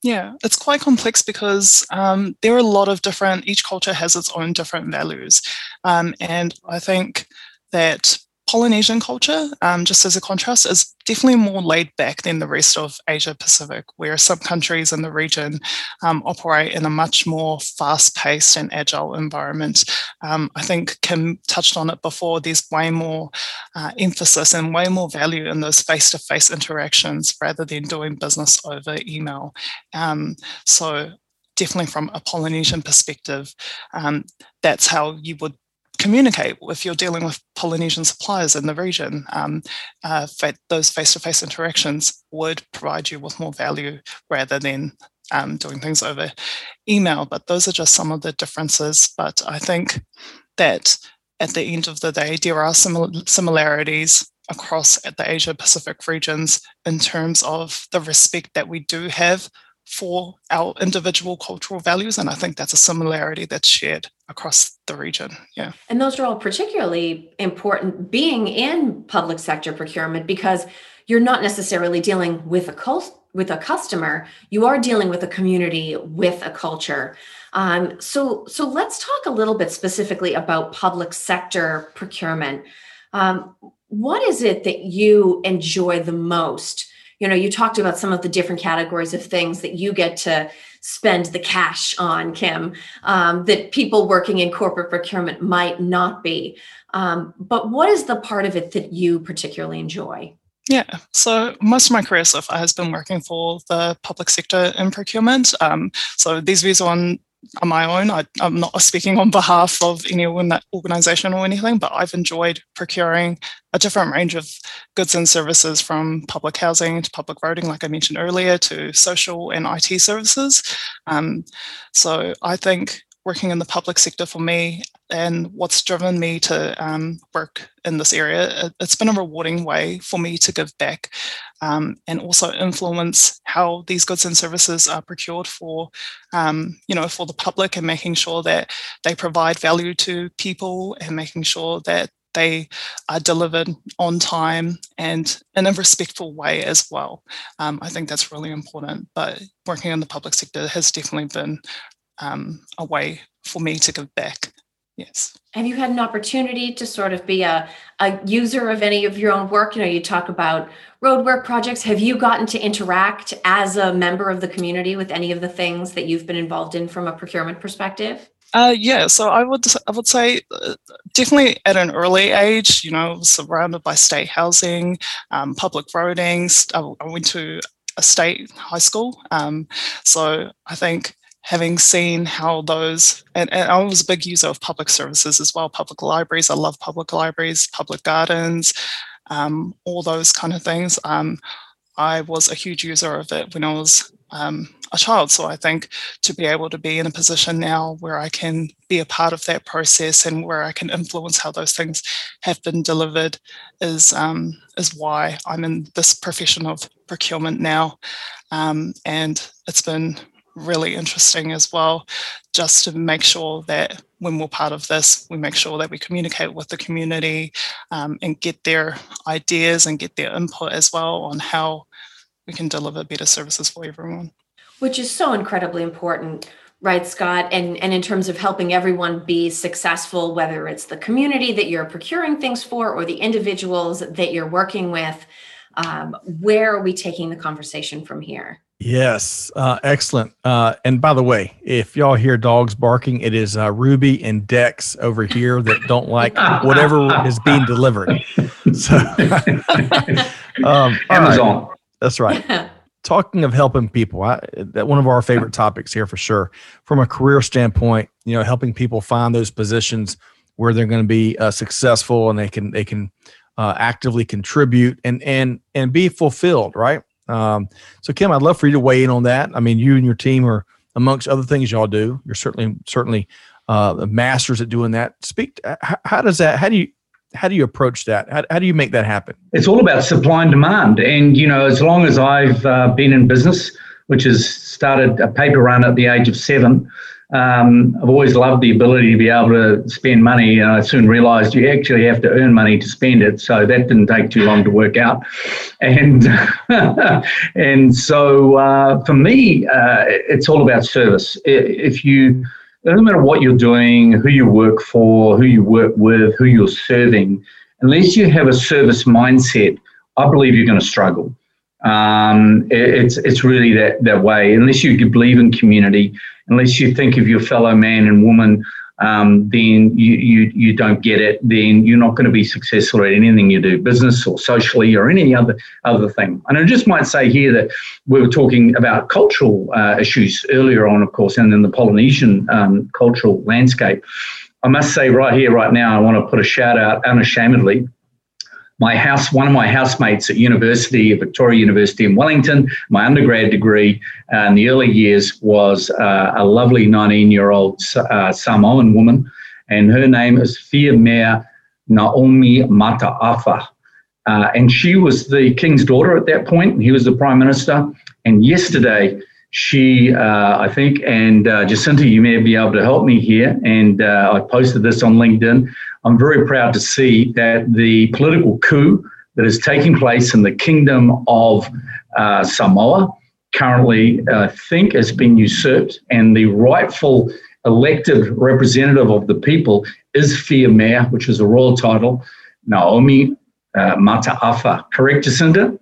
Yeah, it's quite complex because um, there are a lot of different, each culture has its own different values. Um, and I think that Polynesian culture, um, just as a contrast, is definitely more laid back than the rest of Asia Pacific, where some countries in the region um, operate in a much more fast-paced and agile environment. Um, I think Kim touched on it before, there's way more uh, emphasis and way more value in those face-to-face interactions rather than doing business over email. Um, so definitely from a Polynesian perspective, um, that's how you would communicate if you're dealing with Polynesian suppliers in the region. Um, uh, those face-to-face interactions would provide you with more value rather than um, doing things over email. But those are just some of the differences. But I think that at the end of the day, there are simil- similarities across the Asia Pacific regions in terms of the respect that we do have for our individual cultural values. And I think that's a similarity that's shared across the region. Yeah. And those are all particularly important being in public sector procurement, because you're not necessarily dealing with a cult, with a customer, you are dealing with a community, with a culture. Um, so, so let's talk a little bit specifically about public sector procurement. Um, what is it that you enjoy the most? You know, you talked about some of the different categories of things that you get to spend the cash on, Kim, um, that people working in corporate procurement might not be. Um, but what is the part of it that you particularly enjoy? Yeah, so most of my career so far has been working for the public sector in procurement. Um, so these views on on my own, I, I'm not speaking on behalf of any organisation or anything, but I've enjoyed procuring a different range of goods and services, from public housing to public roading, like I mentioned earlier, to social and I T services. Um, so I think working in the public sector for me, and what's driven me to um, work in this area, it, it's been a rewarding way for me to give back um, and also influence how these goods and services are procured for, um, you know, for the public, and making sure that they provide value to people and making sure that they are delivered on time and in a respectful way as well. Um, I think that's really important, but working in the public sector has definitely been um, a way for me to give back. Yes. Have you had an opportunity to sort of be a, a user of any of your own work? You know, you talk about roadwork projects. Have you gotten to interact as a member of the community with any of the things that you've been involved in from a procurement perspective? Uh, yeah, so I would I would say uh, definitely at an early age, you know, surrounded by state housing, um, public roading. I went to a state high school, um, so I think having seen how those, and, and I was a big user of public services as well, public libraries, I love public libraries, public gardens, um, all those kind of things. Um, I was a huge user of it when I was um, a child. So I think to be able to be in a position now where I can be a part of that process and where I can influence how those things have been delivered is, um, is why I'm in this profession of procurement now. Um, and it's been really interesting as well, just to make sure that when we're part of this, we make sure that we communicate with the community um, and get their ideas and get their input as well on how we can deliver better services for everyone. Which is so incredibly important, right, Scott? And, and in terms of helping everyone be successful, whether it's the community that you're procuring things for or the individuals that you're working with, um, where are we taking the conversation from here? Yes. Uh, excellent. Uh, and by the way, if y'all hear dogs barking, it is uh, Ruby and Dex over here that don't like whatever is being delivered. So, um, Amazon. Right. That's right. Talking of helping people, I, that one of our favorite topics here for sure. From a career standpoint, you know, helping people find those positions where they're going to be uh, successful and they can they can uh, actively contribute and and and be fulfilled, right? Um, so Kim, I'd love for you to weigh in on that. I mean, you and your team are, amongst other things y'all do, you're certainly, certainly, uh, masters at doing that. Speak, to, how, how does that, how do you, how do you approach that? How, how do you make that happen? It's all about supply and demand. And, you know, as long as I've uh, been in business, which has started a paper run at the age of seven, um, I've always loved the ability to be able to spend money. And I soon realized you actually have to earn money to spend it. So that didn't take too long to work out. And and so uh, for me, uh, it's all about service. If you, it doesn't matter what you're doing, who you work for, who you work with, who you're serving, unless you have a service mindset, I believe you're going to struggle. Um, it's it's really that, that way. Unless you believe in community, unless you think of your fellow man and woman, um, then you, you, you don't get it. Then you're not going to be successful at anything you do, business or socially or any other other thing. And I just might say here that we were talking about cultural uh, issues earlier on, of course, and in the Polynesian um, cultural landscape. I must say right here, right now, I want to put a shout out unashamedly. My house, one of my housemates at university, Victoria University in Wellington, my undergrad degree uh, in the early years was uh, a lovely nineteen-year-old uh, Samoan woman, and her name is Fiamē Naomi Mata'afa. Uh, and she was the King's daughter at that point, and he was the Prime Minister. And yesterday, she, uh, I think, and uh, Jacinta, you may be able to help me here, and uh, I posted this on LinkedIn. I'm very proud to see that the political coup that is taking place in the Kingdom of uh, Samoa currently, I uh, think, has been usurped, and the rightful elected representative of the people is Fiamē, which is a royal title, Naomi uh, Mata'afa. Correct, Jacinta?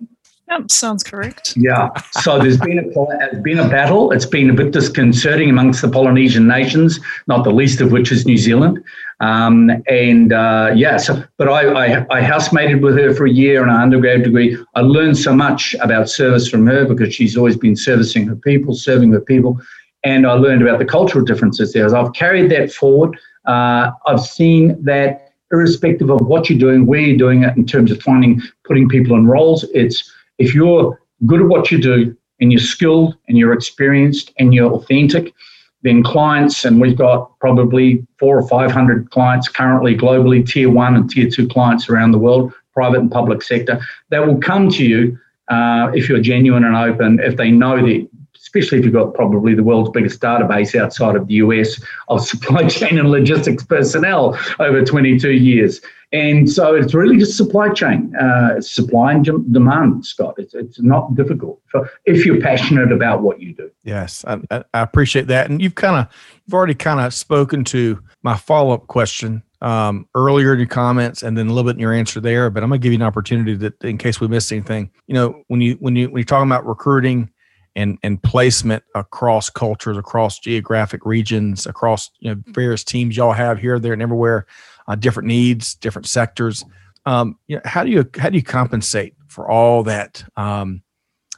Yep, sounds correct. Yeah. So there's been a been a battle. It's been a bit disconcerting amongst the Polynesian nations, not the least of which is New Zealand. Um, and uh, yeah, so, but I, I I housemated with her for a year and an undergrad degree. I learned so much about service from her because she's always been servicing her people, serving her people, and I learned about the cultural differences there. I've carried that forward. Uh, I've seen that irrespective of what you're doing, where you're doing it, in terms of finding putting people in roles, it's if you're good at what you do and you're skilled and you're experienced and you're authentic, then clients, and we've got probably four or five hundred clients currently globally, tier one and tier two clients around the world, private and public sector, that will come to you uh, if you're genuine and open, if they know that, especially if you've got probably the world's biggest database outside of the U S of supply chain and logistics personnel over twenty-two years. And so it's really just supply chain, uh, supply and demand, Scott. It's, it's not difficult for, if you're passionate about what you do. Yes, I, I appreciate that. And you've kind of, you've already kind of spoken to my follow-up question um, earlier in your comments, and then a little bit in your answer there. But I'm going to give you an opportunity that, in case we missed anything, you know, when you when you when you're talking about recruiting and and placement across cultures, across geographic regions, across you know various teams y'all have here, there, and everywhere. Uh, different needs, different sectors. Um, you know, how do you how do you compensate for all that um,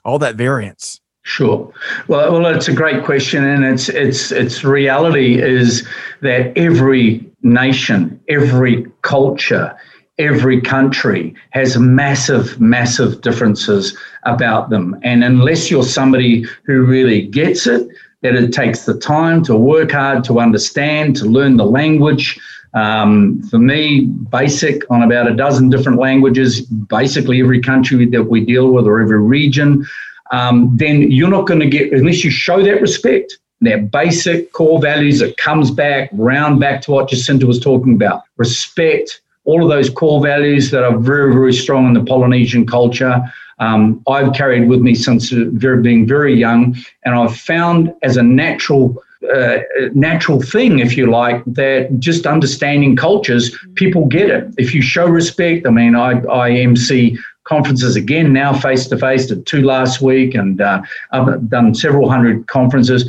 all that variance? Sure. Well, well, it's a great question, and it's it's it's reality is that every nation, every culture, every country has massive, massive differences about them, and unless you're somebody who really gets it, that it takes the time to work hard to understand, to learn the language. Um, for me, basic on about a dozen different languages, basically every country that we deal with or every region, um, then you're not going to get, unless you show that respect, that basic core values that comes back, round back to what Jacinta was talking about, respect, all of those core values that are very, very strong in the Polynesian culture. Um, I've carried with me since very, being very young, and I've found as a natural Uh, natural thing, if you like, that just understanding cultures, people get it. If you show respect, I mean, I, I emcee conferences again now face-to-face, did two last week, and uh, I've done several hundred conferences.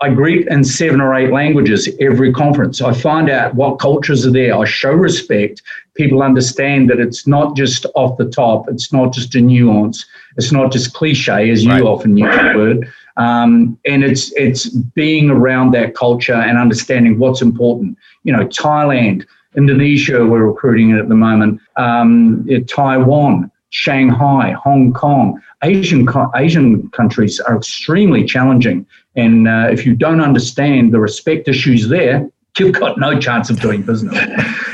I greet in seven or eight languages every conference. I find out what cultures are there. I show respect. People understand that it's not just off the top. It's not just a nuance. It's not just cliche, as you right. often use the word. Um, and it's it's being around that culture and understanding what's important. You know, Thailand, Indonesia, we're recruiting at the moment, um, Taiwan, Shanghai, Hong Kong. Asian co- Asian countries are extremely challenging. And uh, if you don't understand the respect issues there, you've got no chance of doing business,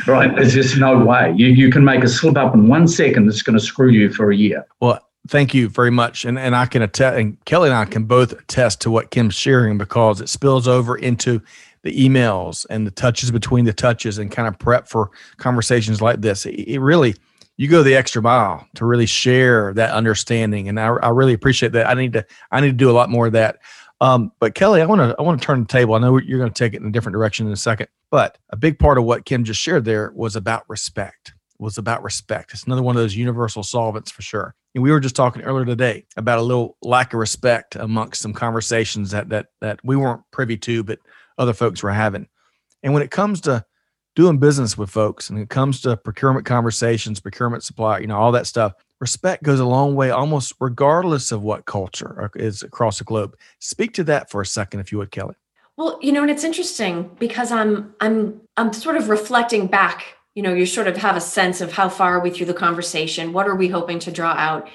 right? There's just no way. You, you can make a slip up in one second that's going to screw you for a year. Well, thank you very much. And and I can attest, and Kelly and I can both attest to what Kim's sharing, because it spills over into the emails and the touches between the touches and kind of prep for conversations like this. It, it really, you go the extra mile to really share that understanding. And I, I really appreciate that. I need to, I need to do a lot more of that. Um, but Kelly, I want to, I want to turn the table. I know you're going to take it in a different direction in a second, but a big part of what Kim just shared there was about respect. was about respect. It's another one of those universal solvents for sure. And we were just talking earlier today about a little lack of respect amongst some conversations that that that we weren't privy to, but other folks were having. And when it comes to doing business with folks, and it comes to procurement conversations, procurement supply, you know, all that stuff, respect goes a long way, almost regardless of what culture is across the globe. Speak to that for a second, if you would, Kelly. Well, you know, and it's interesting because I'm I'm I'm sort of reflecting back. You know, you sort of have a sense of how far are we through the conversation? What are we hoping to draw out?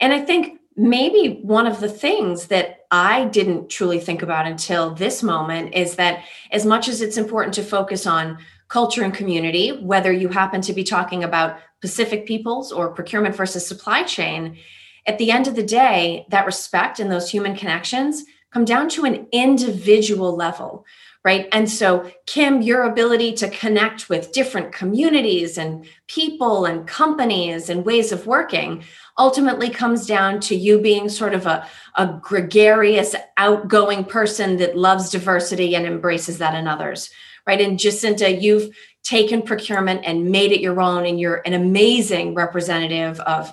And I think maybe one of the things that I didn't truly think about until this moment is that as much as it's important to focus on culture and community, whether you happen to be talking about Pacific peoples or procurement versus supply chain, at the end of the day, that respect and those human connections come down to an individual level, right? And so, Kim, your ability to connect with different communities and people and companies and ways of working ultimately comes down to you being sort of a, a gregarious, outgoing person that loves diversity and embraces that in others, right? And Jacinta, you've taken procurement and made it your own, and you're an amazing representative of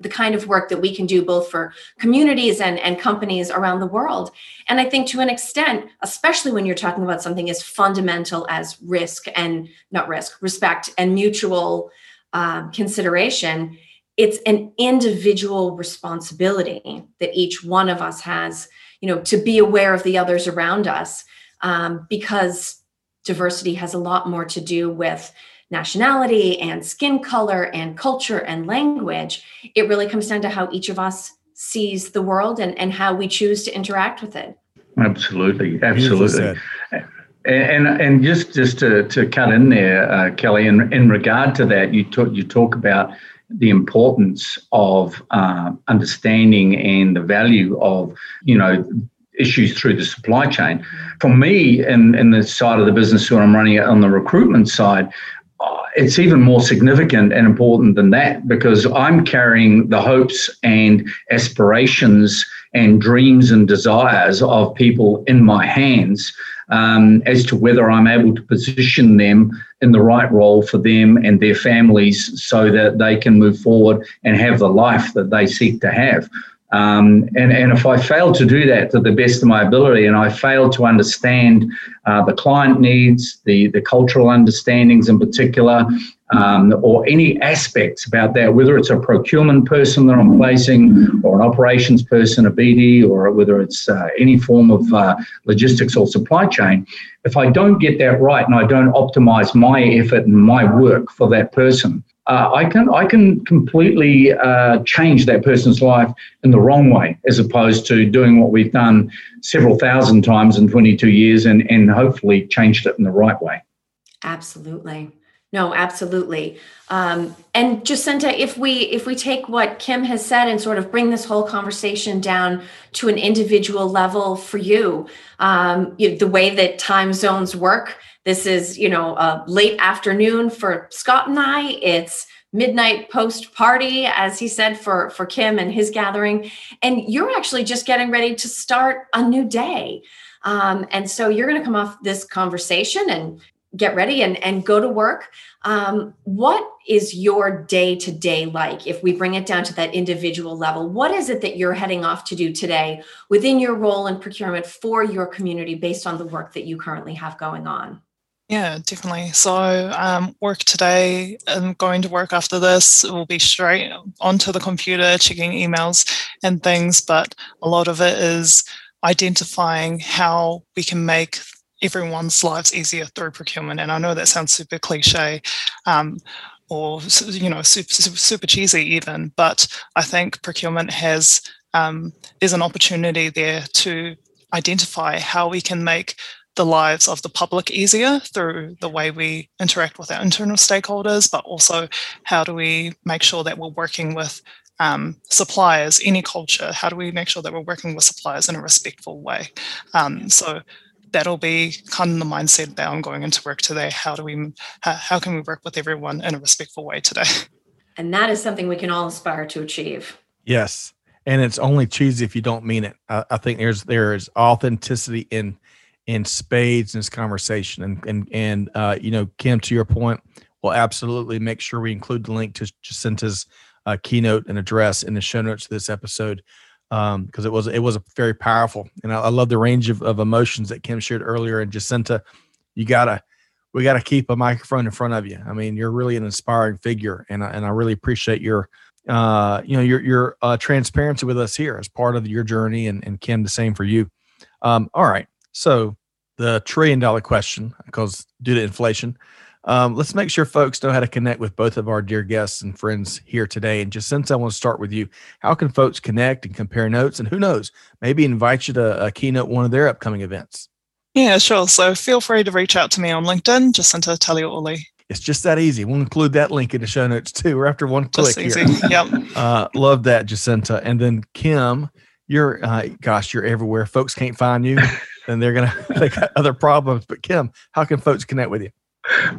the kind of work that we can do both for communities and, and companies around the world. And I think to an extent, especially when you're talking about something as fundamental as risk and not risk, respect and mutual uh, consideration, it's an individual responsibility that each one of us has, you know, to be aware of the others around us, um, because diversity has a lot more to do with nationality and skin color and culture and language. It really comes down to how each of us sees the world and, and how we choose to interact with it. Absolutely. Absolutely. And, and and just just to, to cut in there, uh, Kelly, in, in regard to that, you talk, you talk about the importance of uh, understanding and the value of, you know, issues through the supply chain. For me, in, in the side of the business when I'm running on the recruitment side, it's even more significant and important than that, because I'm carrying the hopes and aspirations and dreams and desires of people in my hands, um, as to whether I'm able to position them in the right role for them and their families so that they can move forward and have the life that they seek to have. Um, and, and if I fail to do that to the best of my ability, and I fail to understand uh, the client needs, the, the cultural understandings in particular, um, or any aspects about that, whether it's a procurement person that I'm placing or an operations person, a B D, or whether it's uh, any form of uh, logistics or supply chain, if I don't get that right and I don't optimize my effort and my work for that person, Uh, I can I can completely uh, change that person's life in the wrong way, as opposed to doing what we've done several thousand times in twenty-two years and, and hopefully changed it in the right way. Absolutely. No, absolutely. Um, and Jacinta, if we if we take what Kim has said and sort of bring this whole conversation down to an individual level for you, um, you the way that time zones work, this is, you know, a late afternoon for Scott and I. It's midnight post-party, as he said, for, for Kim and his gathering. And you're actually just getting ready to start a new day. Um, and so you're going to come off this conversation and get ready and, and go to work. Um, what is your day-to-day like if we bring it down to that individual level? What is it that you're heading off to do today within your role in procurement for your community based on the work that you currently have going on? Yeah, definitely. So um, work today, I'm going to work after this. It will be straight onto the computer, checking emails and things. But a lot of it is identifying how we can make everyone's lives easier through procurement. And I know that sounds super cliche, um, or, you know, super, super, super cheesy even, but I think procurement has, um, is an opportunity there to identify how we can make the lives of the public easier through the way we interact with our internal stakeholders, but also how do we make sure that we're working with um, suppliers, any culture, how do we make sure that we're working with suppliers in a respectful way? Um, so that'll be kind of the mindset that I'm going into work today. How do we, how, how can we work with everyone in a respectful way today? And that is something we can all aspire to achieve. Yes. And it's only cheesy if you don't mean it. I, I think there's, there is authenticity in in spades in this conversation. And, and, and uh, you know, Kim, to your point, we'll absolutely make sure we include the link to Jacinta's uh, keynote and address in the show notes of this episode, because um, it was it was very powerful. And I, I love the range of, of emotions that Kim shared earlier. And Jacinta, you gotta, we gotta keep a microphone in front of you. I mean, you're really an inspiring figure. And I, and I really appreciate your, uh, you know, your, your uh, transparency with us here as part of your journey. And, and Kim, the same for you. Um, all right. So the trillion dollar question, because due to inflation, um, let's make sure folks know how to connect with both of our dear guests and friends here today. And Jacinta, I want to start with you. How can folks connect and compare notes? And who knows, maybe invite you to uh, keynote one of their upcoming events. Yeah, sure. So feel free to reach out to me on LinkedIn, Jacinta Tali'uli. It's just that easy. We'll include that link in the show notes too. We're after one click just easy. Here. Yep. Uh, love that, Jacinta. And then Kim, you're, uh, gosh, you're everywhere. Folks can't find you, and they're going to, they got other problems. But Kim, how can folks connect with you?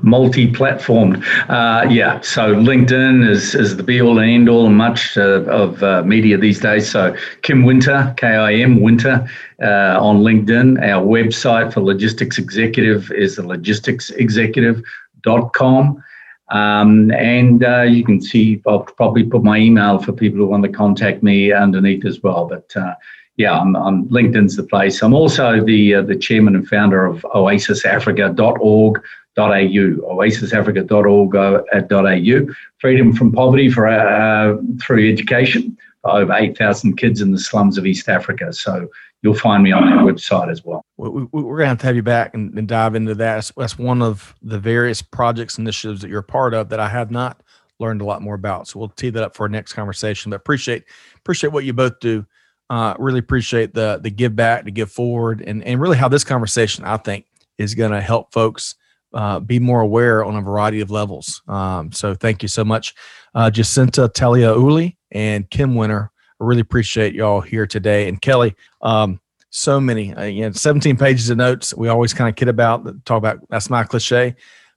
Multi-platformed. Uh, yeah, so LinkedIn is, is the be-all and end-all and much uh, of uh, media these days. So Kim Winter, K I M Winter, uh, on LinkedIn. Our website for Logistics Executive is the logistics executive dot com. Um, and uh, you can see, I'll probably put my email for people who want to contact me underneath as well. But uh, yeah, I'm, I'm, LinkedIn's the place. I'm also the uh, the chairman and founder of oasis africa dot org dot a u, oasis africa dot org dot a u. Freedom from poverty for uh, through education for over eight thousand kids in the slums of East Africa. So you'll find me on our website as well. We're going to have to have you back and, and dive into that. That's one of the various projects and initiatives that you're a part of that I have not learned a lot more about. So we'll tee that up for our next conversation. But appreciate appreciate what you both do. Uh, really appreciate the the give back, to give forward, and, and really how this conversation, I think, is going to help folks Uh, be more aware on a variety of levels. Um, so thank you so much, uh, Jacinta Tali'uli and Kim Winter. I really appreciate y'all here today. And Kelly, um, so many, uh, you know, seventeen pages of notes we always kind of kid about, talk about, that's my cliche.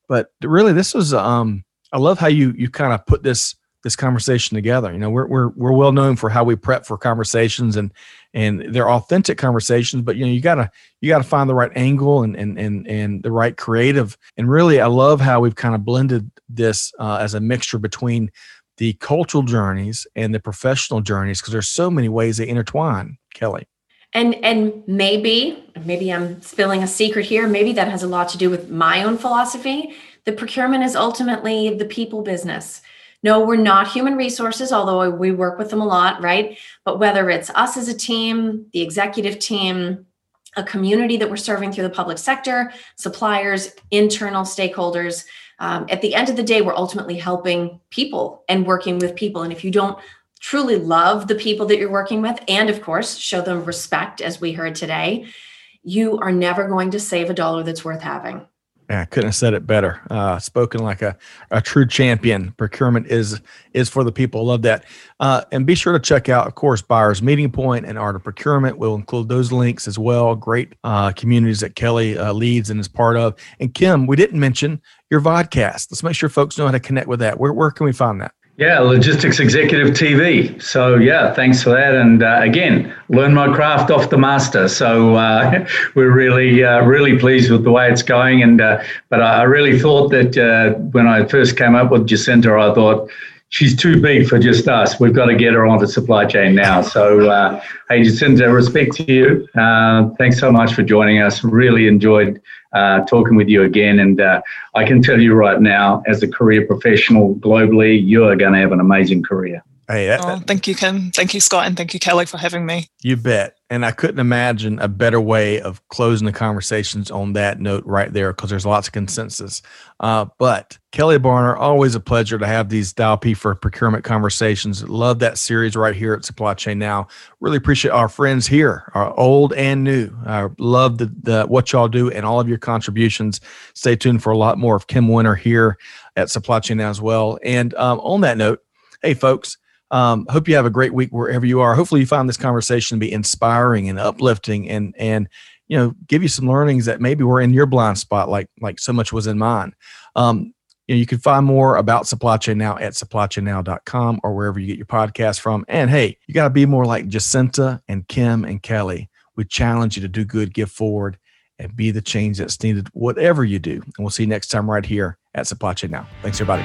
But really this was, um, I love how you you kind of put this this conversation together. You know, we're we're we're well known for how we prep for conversations, and and they're authentic conversations, but you know, you gotta you gotta find the right angle and and and and the right creative. And really, I love how we've kind of blended this uh, as a mixture between the cultural journeys and the professional journeys, because there's so many ways they intertwine, Kelly. And and maybe maybe I'm spilling a secret here. Maybe that has a lot to do with my own philosophy. The procurement is ultimately the people business. No, we're not human resources, although we work with them a lot, right? But whether it's us as a team, the executive team, a community that we're serving through the public sector, suppliers, internal stakeholders, um, at the end of the day, we're ultimately helping people and working with people. And if you don't truly love the people that you're working with, and of course, show them respect, as we heard today, you are never going to save a dollar that's worth having. Yeah, I couldn't have said it better. Uh, spoken like a, a true champion. Procurement is is for the people. Love that. Uh, and be sure to check out, of course, Buyers Meeting Point and Art of Procurement. We'll include those links as well. Great uh, communities that Kelly uh, leads and is part of. And Kim, we didn't mention your vodcast. Let's make sure folks know how to connect with that. Where, where can we find that? Yeah, Logistics Executive T V. So yeah, thanks for that. And uh, again, learn my craft off the master. So uh, we're really, uh, really pleased with the way it's going. And uh, but I really thought that uh, when I first came up with Jacinta, I thought she's too big for just us. We've got to get her onto supply chain now. So uh, hey, Jacinta, respect to you. Uh, thanks so much for joining us. Really enjoyed Uh, talking with you again, and uh, I can tell you right now, as a career professional globally, you are going to have an amazing career. Hey, that, that, oh, thank you, Kim. Thank you, Scott, and thank you, Kelly, for having me. You bet. And I couldn't imagine a better way of closing the conversations on that note right there, because there's lots of consensus. Uh, but Kelly Barner, always a pleasure to have these Dial P for Procurement conversations. Love that series right here at Supply Chain Now. Really appreciate our friends here, our old and new. I love the, the what y'all do and all of your contributions. Stay tuned for a lot more of Kim Winter here at Supply Chain Now as well. And um, on that note, hey, folks. Um, hope you have a great week wherever you are. Hopefully you find this conversation to be inspiring and uplifting, and, and, you know, give you some learnings that maybe were in your blind spot, like, like so much was in mine. Um, you know, you can find more about Supply Chain Now at supply chain now dot com or wherever you get your podcast from. And hey, you got to be more like Jacinta and Kim and Kelly. We challenge you to do good, give forward, and be the change that's needed, whatever you do. And we'll see you next time right here at Supply Chain Now. Thanks, everybody.